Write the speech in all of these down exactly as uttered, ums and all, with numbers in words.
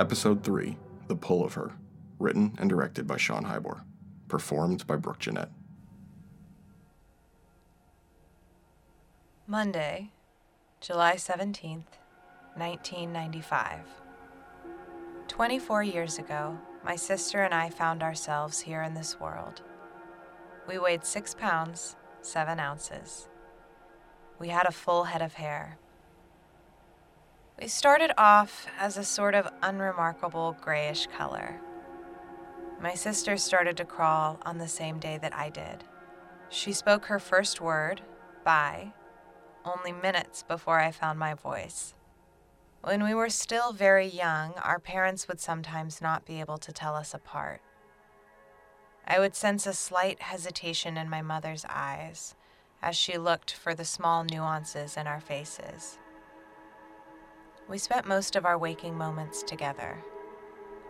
Episode three, The Pull of Her, written and directed by Sean Hybor, performed by Brooke Jeanette. Monday, July seventeenth, nineteen ninety-five. twenty-four years ago, my sister and I found ourselves here in this world. We weighed six pounds, seven ounces. We had a full head of hair. We started off as a sort of unremarkable grayish color. My sister started to crawl on the same day that I did. She spoke her first word, bye, only minutes before I found my voice. When we were still very young, our parents would sometimes not be able to tell us apart. I would sense a slight hesitation in my mother's eyes as she looked for the small nuances in our faces. We spent most of our waking moments together.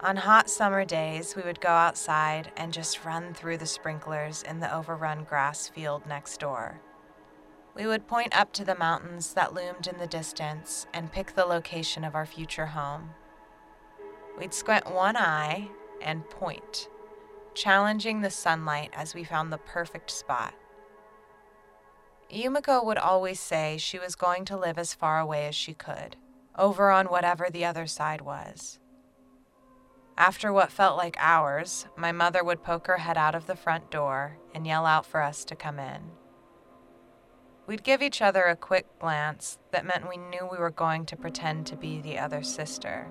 On hot summer days, we would go outside and just run through the sprinklers in the overrun grass field next door. We would point up to the mountains that loomed in the distance and pick the location of our future home. We'd squint one eye and point, challenging the sunlight as we found the perfect spot. Yumiko would always say she was going to live as far away as she could, over on whatever the other side was. After what felt like hours, my mother would poke her head out of the front door and yell out for us to come in. We'd give each other a quick glance that meant we knew we were going to pretend to be the other sister.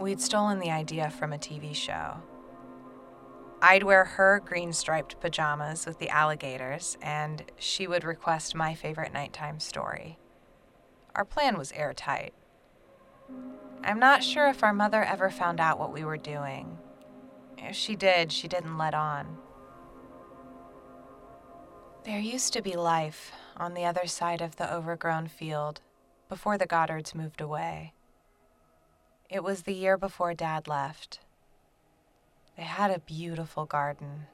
We'd stolen the idea from a T V show. I'd wear her green-striped pajamas with the alligators, and she would request my favorite nighttime story. Our plan was airtight. I'm not sure if our mother ever found out what we were doing. If she did, she didn't let on. There used to be life on the other side of the overgrown field before the Goddards moved away. It was the year before Dad left. They had a beautiful garden.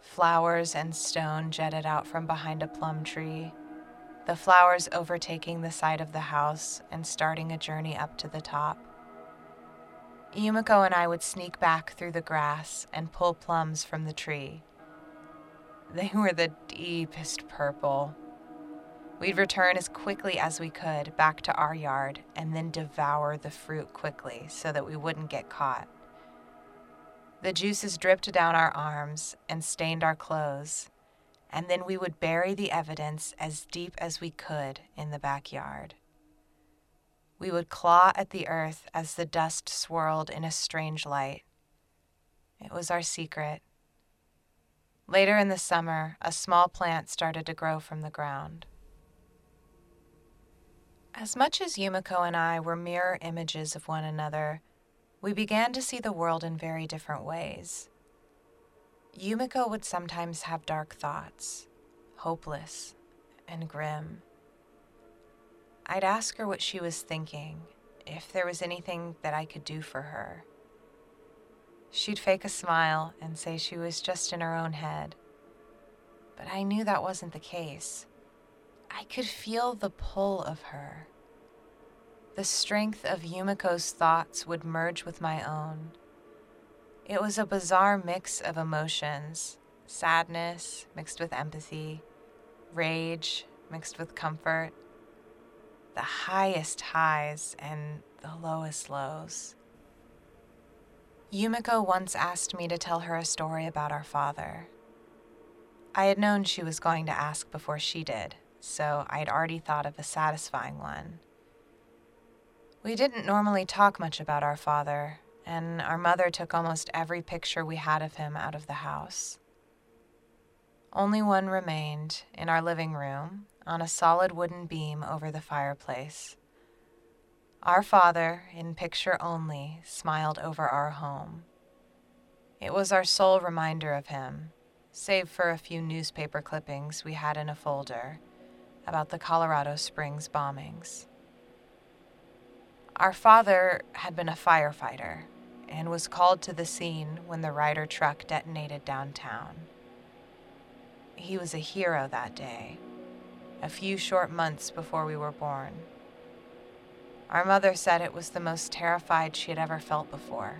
Flowers and stone jutted out from behind a plum tree, the flowers overtaking the side of the house and starting a journey up to the top. Yumiko and I would sneak back through the grass and pull plums from the tree. They were the deepest purple. We'd return as quickly as we could back to our yard and then devour the fruit quickly so that we wouldn't get caught. The juices dripped down our arms and stained our clothes, and then we would bury the evidence as deep as we could in the backyard. We would claw at the earth as the dust swirled in a strange light. It was our secret. Later in the summer, a small plant started to grow from the ground. As much as Yumiko and I were mirror images of one another, we began to see the world in very different ways. Yumiko would sometimes have dark thoughts, hopeless and grim. I'd ask her what she was thinking, if there was anything that I could do for her. She'd fake a smile and say she was just in her own head. But I knew that wasn't the case. I could feel the pull of her. The strength of Yumiko's thoughts would merge with my own. It was a bizarre mix of emotions, sadness mixed with empathy, rage mixed with comfort, the highest highs and the lowest lows. Yumiko once asked me to tell her a story about our father. I had known she was going to ask before she did, so I'd already thought of a satisfying one. We didn't normally talk much about our father, and our mother took almost every picture we had of him out of the house. Only one remained in our living room on a solid wooden beam over the fireplace. Our father, in picture only, smiled over our home. It was our sole reminder of him, save for a few newspaper clippings we had in a folder about the Colorado Springs bombings. Our father had been a firefighter and was called to the scene when the Ryder truck detonated downtown. He was a hero that day, a few short months before we were born. Our mother said it was the most terrified she had ever felt before,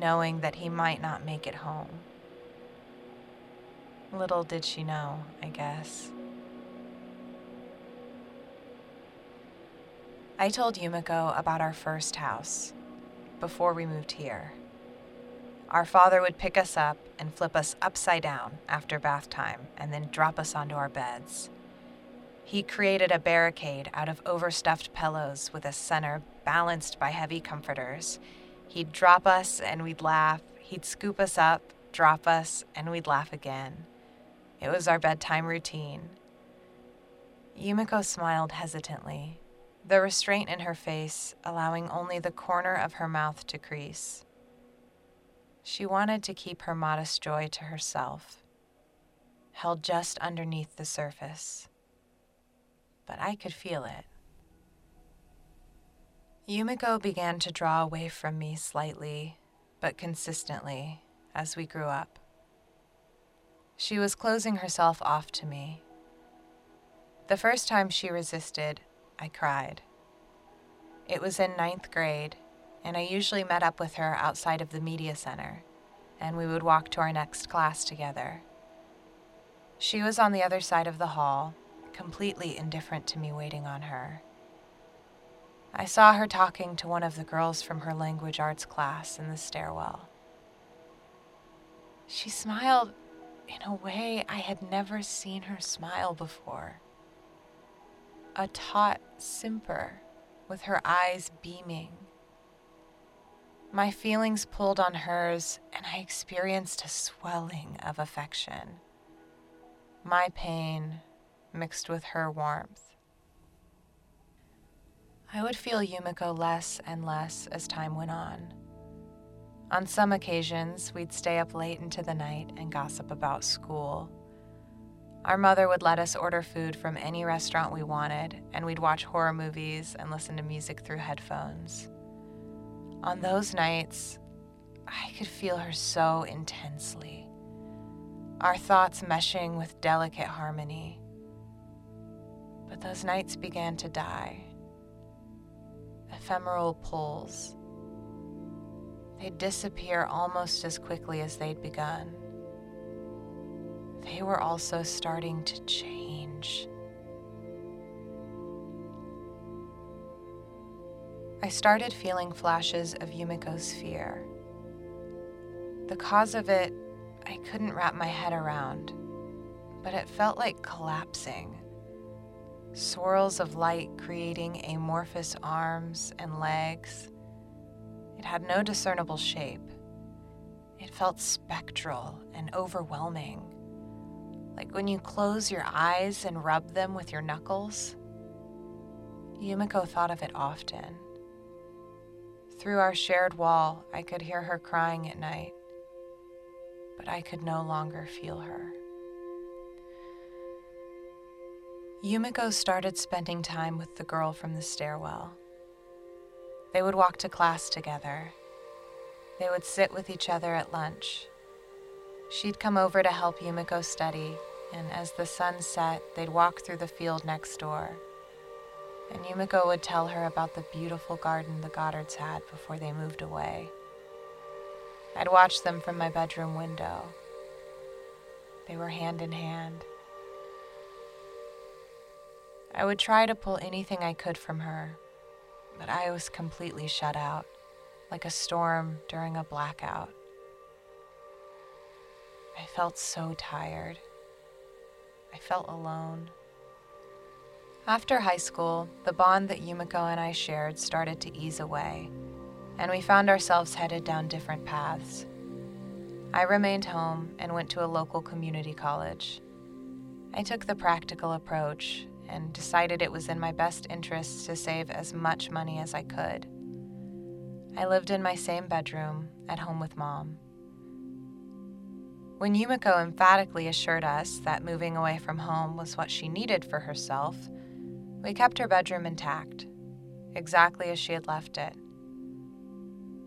knowing that he might not make it home. Little did she know, I guess. I told Yumiko about our first house, before we moved here. Our father would pick us up and flip us upside down after bath time and then drop us onto our beds. He created a barricade out of overstuffed pillows with a center balanced by heavy comforters. He'd drop us and we'd laugh. He'd scoop us up, drop us, and we'd laugh again. It was our bedtime routine. Yumiko smiled hesitantly, the restraint in her face allowing only the corner of her mouth to crease. She wanted to keep her modest joy to herself, held just underneath the surface. But I could feel it. Yumiko began to draw away from me slightly, but consistently, as we grew up. She was closing herself off to me. The first time she resisted, I cried. It was in ninth grade, and I usually met up with her outside of the media center, and we would walk to our next class together. She was on the other side of the hall, completely indifferent to me waiting on her. I saw her talking to one of the girls from her language arts class in the stairwell. She smiled in a way I had never seen her smile before. A taut simper with her eyes beaming. My feelings pulled on hers, and I experienced a swelling of affection. My pain mixed with her warmth. I would feel Yumiko less and less as time went on. On some occasions, we'd stay up late into the night and gossip about school. Our mother would let us order food from any restaurant we wanted, and we'd watch horror movies and listen to music through headphones. On those nights, I could feel her so intensely, our thoughts meshing with delicate harmony. But those nights began to die. Ephemeral pulls. They'd disappear almost as quickly as they'd begun. They were also starting to change. I started feeling flashes of Yumiko's fear. The cause of it, I couldn't wrap my head around, but it felt like collapsing. Swirls of light creating amorphous arms and legs. It had no discernible shape. It felt spectral and overwhelming, like when you close your eyes and rub them with your knuckles. Yumiko thought of it often. Through our shared wall, I could hear her crying at night, but I could no longer feel her. Yumiko started spending time with the girl from the stairwell. They would walk to class together. They would sit with each other at lunch. She'd come over to help Yumiko study, and as the sun set, they'd walk through the field next door. And Yumiko would tell her about the beautiful garden the Goddards had before they moved away. I'd watch them from my bedroom window. They were hand in hand. I would try to pull anything I could from her, but I was completely shut out, like a storm during a blackout. I felt so tired. I felt alone. After high school, the bond that Yumiko and I shared started to ease away, and we found ourselves headed down different paths. I remained home and went to a local community college. I took the practical approach and decided it was in my best interest to save as much money as I could. I lived in my same bedroom, at home with Mom. When Yumiko emphatically assured us that moving away from home was what she needed for herself, we kept her bedroom intact, exactly as she had left it.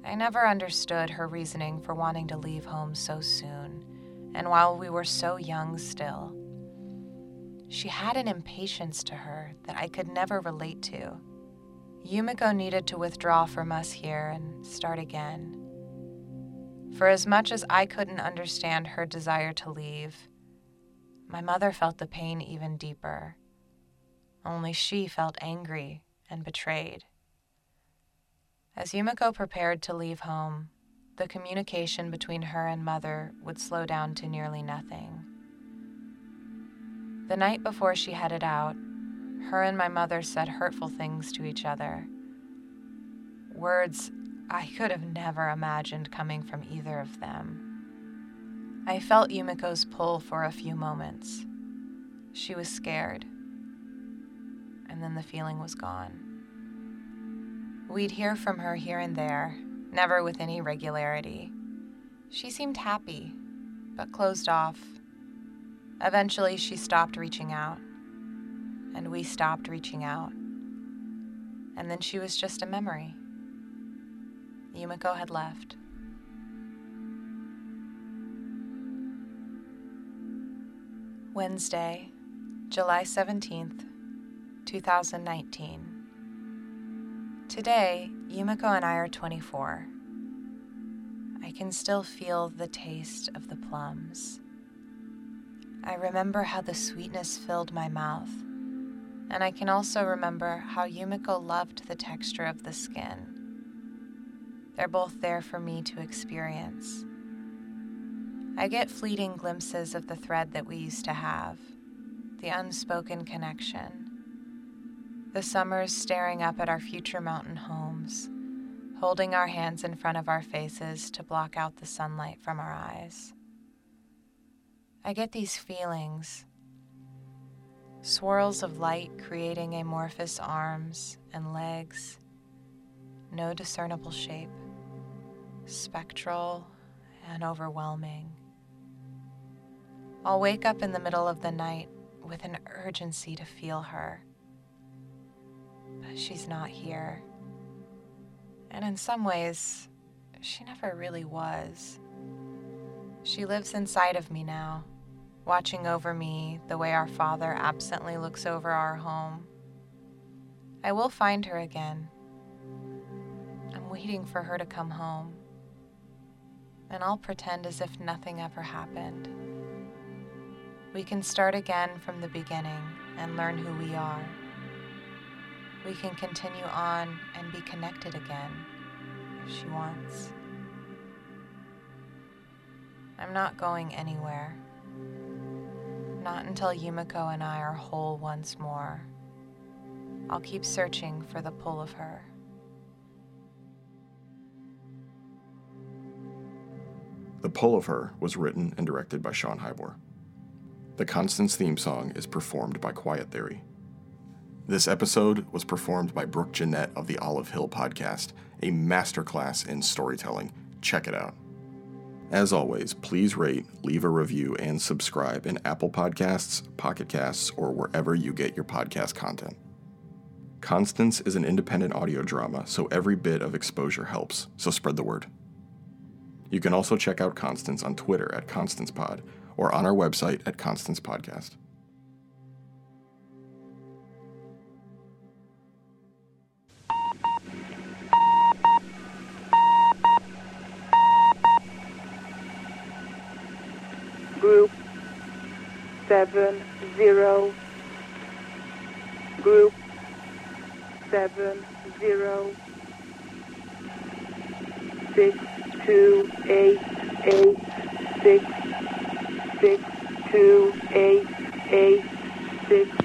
I never understood her reasoning for wanting to leave home so soon, and while we were so young still. She had an impatience to her that I could never relate to, Yumiko needed to withdraw from us here and start again. For as much as I couldn't understand her desire to leave, my mother felt the pain even deeper. Only she felt angry and betrayed. As Yumiko prepared to leave home, the communication between her and mother would slow down to nearly nothing. The night before she headed out, her and my mother said hurtful things to each other. Words I could have never imagined coming from either of them. I felt Yumiko's pull for a few moments. She was scared, and then the feeling was gone. We'd hear from her here and there, never with any regularity. She seemed happy, but closed off. Eventually, she stopped reaching out, and we stopped reaching out. And then she was just a memory. Yumiko had left. Wednesday, July seventeenth, twenty nineteen. Today, Yumiko and I are twenty-four. I can still feel the taste of the plums. I remember how the sweetness filled my mouth, and I can also remember how Yumiko loved the texture of the skin. They're both there for me to experience. I get fleeting glimpses of the thread that we used to have, the unspoken connection, the summers staring up at our future mountain homes, holding our hands in front of our faces to block out the sunlight from our eyes. I get these feelings, swirls of light creating amorphous arms and legs, no discernible shape. Spectral and overwhelming. I'll wake up in the middle of the night with an urgency to feel her. But she's not here. And in some ways, she never really was. She lives inside of me now, watching over me the way our father absently looks over our home. I will find her again. I'm waiting for her to come home. And I'll pretend as if nothing ever happened. We can start again from the beginning and learn who we are. We can continue on and be connected again, if she wants. I'm not going anywhere. Not until Yumiko and I are whole once more. I'll keep searching for the pull of her. The Pull of Her was written and directed by Sean Hybor. The Constance theme song is performed by Quiet Theory. This episode was performed by Brooke Jeanette of the Olive Hill Podcast, a masterclass in storytelling. Check it out. As always, please rate, leave a review, and subscribe in Apple Podcasts, Pocket Casts, or wherever you get your podcast content. Constance is an independent audio drama, so every bit of exposure helps, so spread the word. You can also check out Constance on Twitter at ConstancePod or on our website at Constance Podcast. Group seven zero. Group seven zero. Six. Two eight eight six six two eight eight six.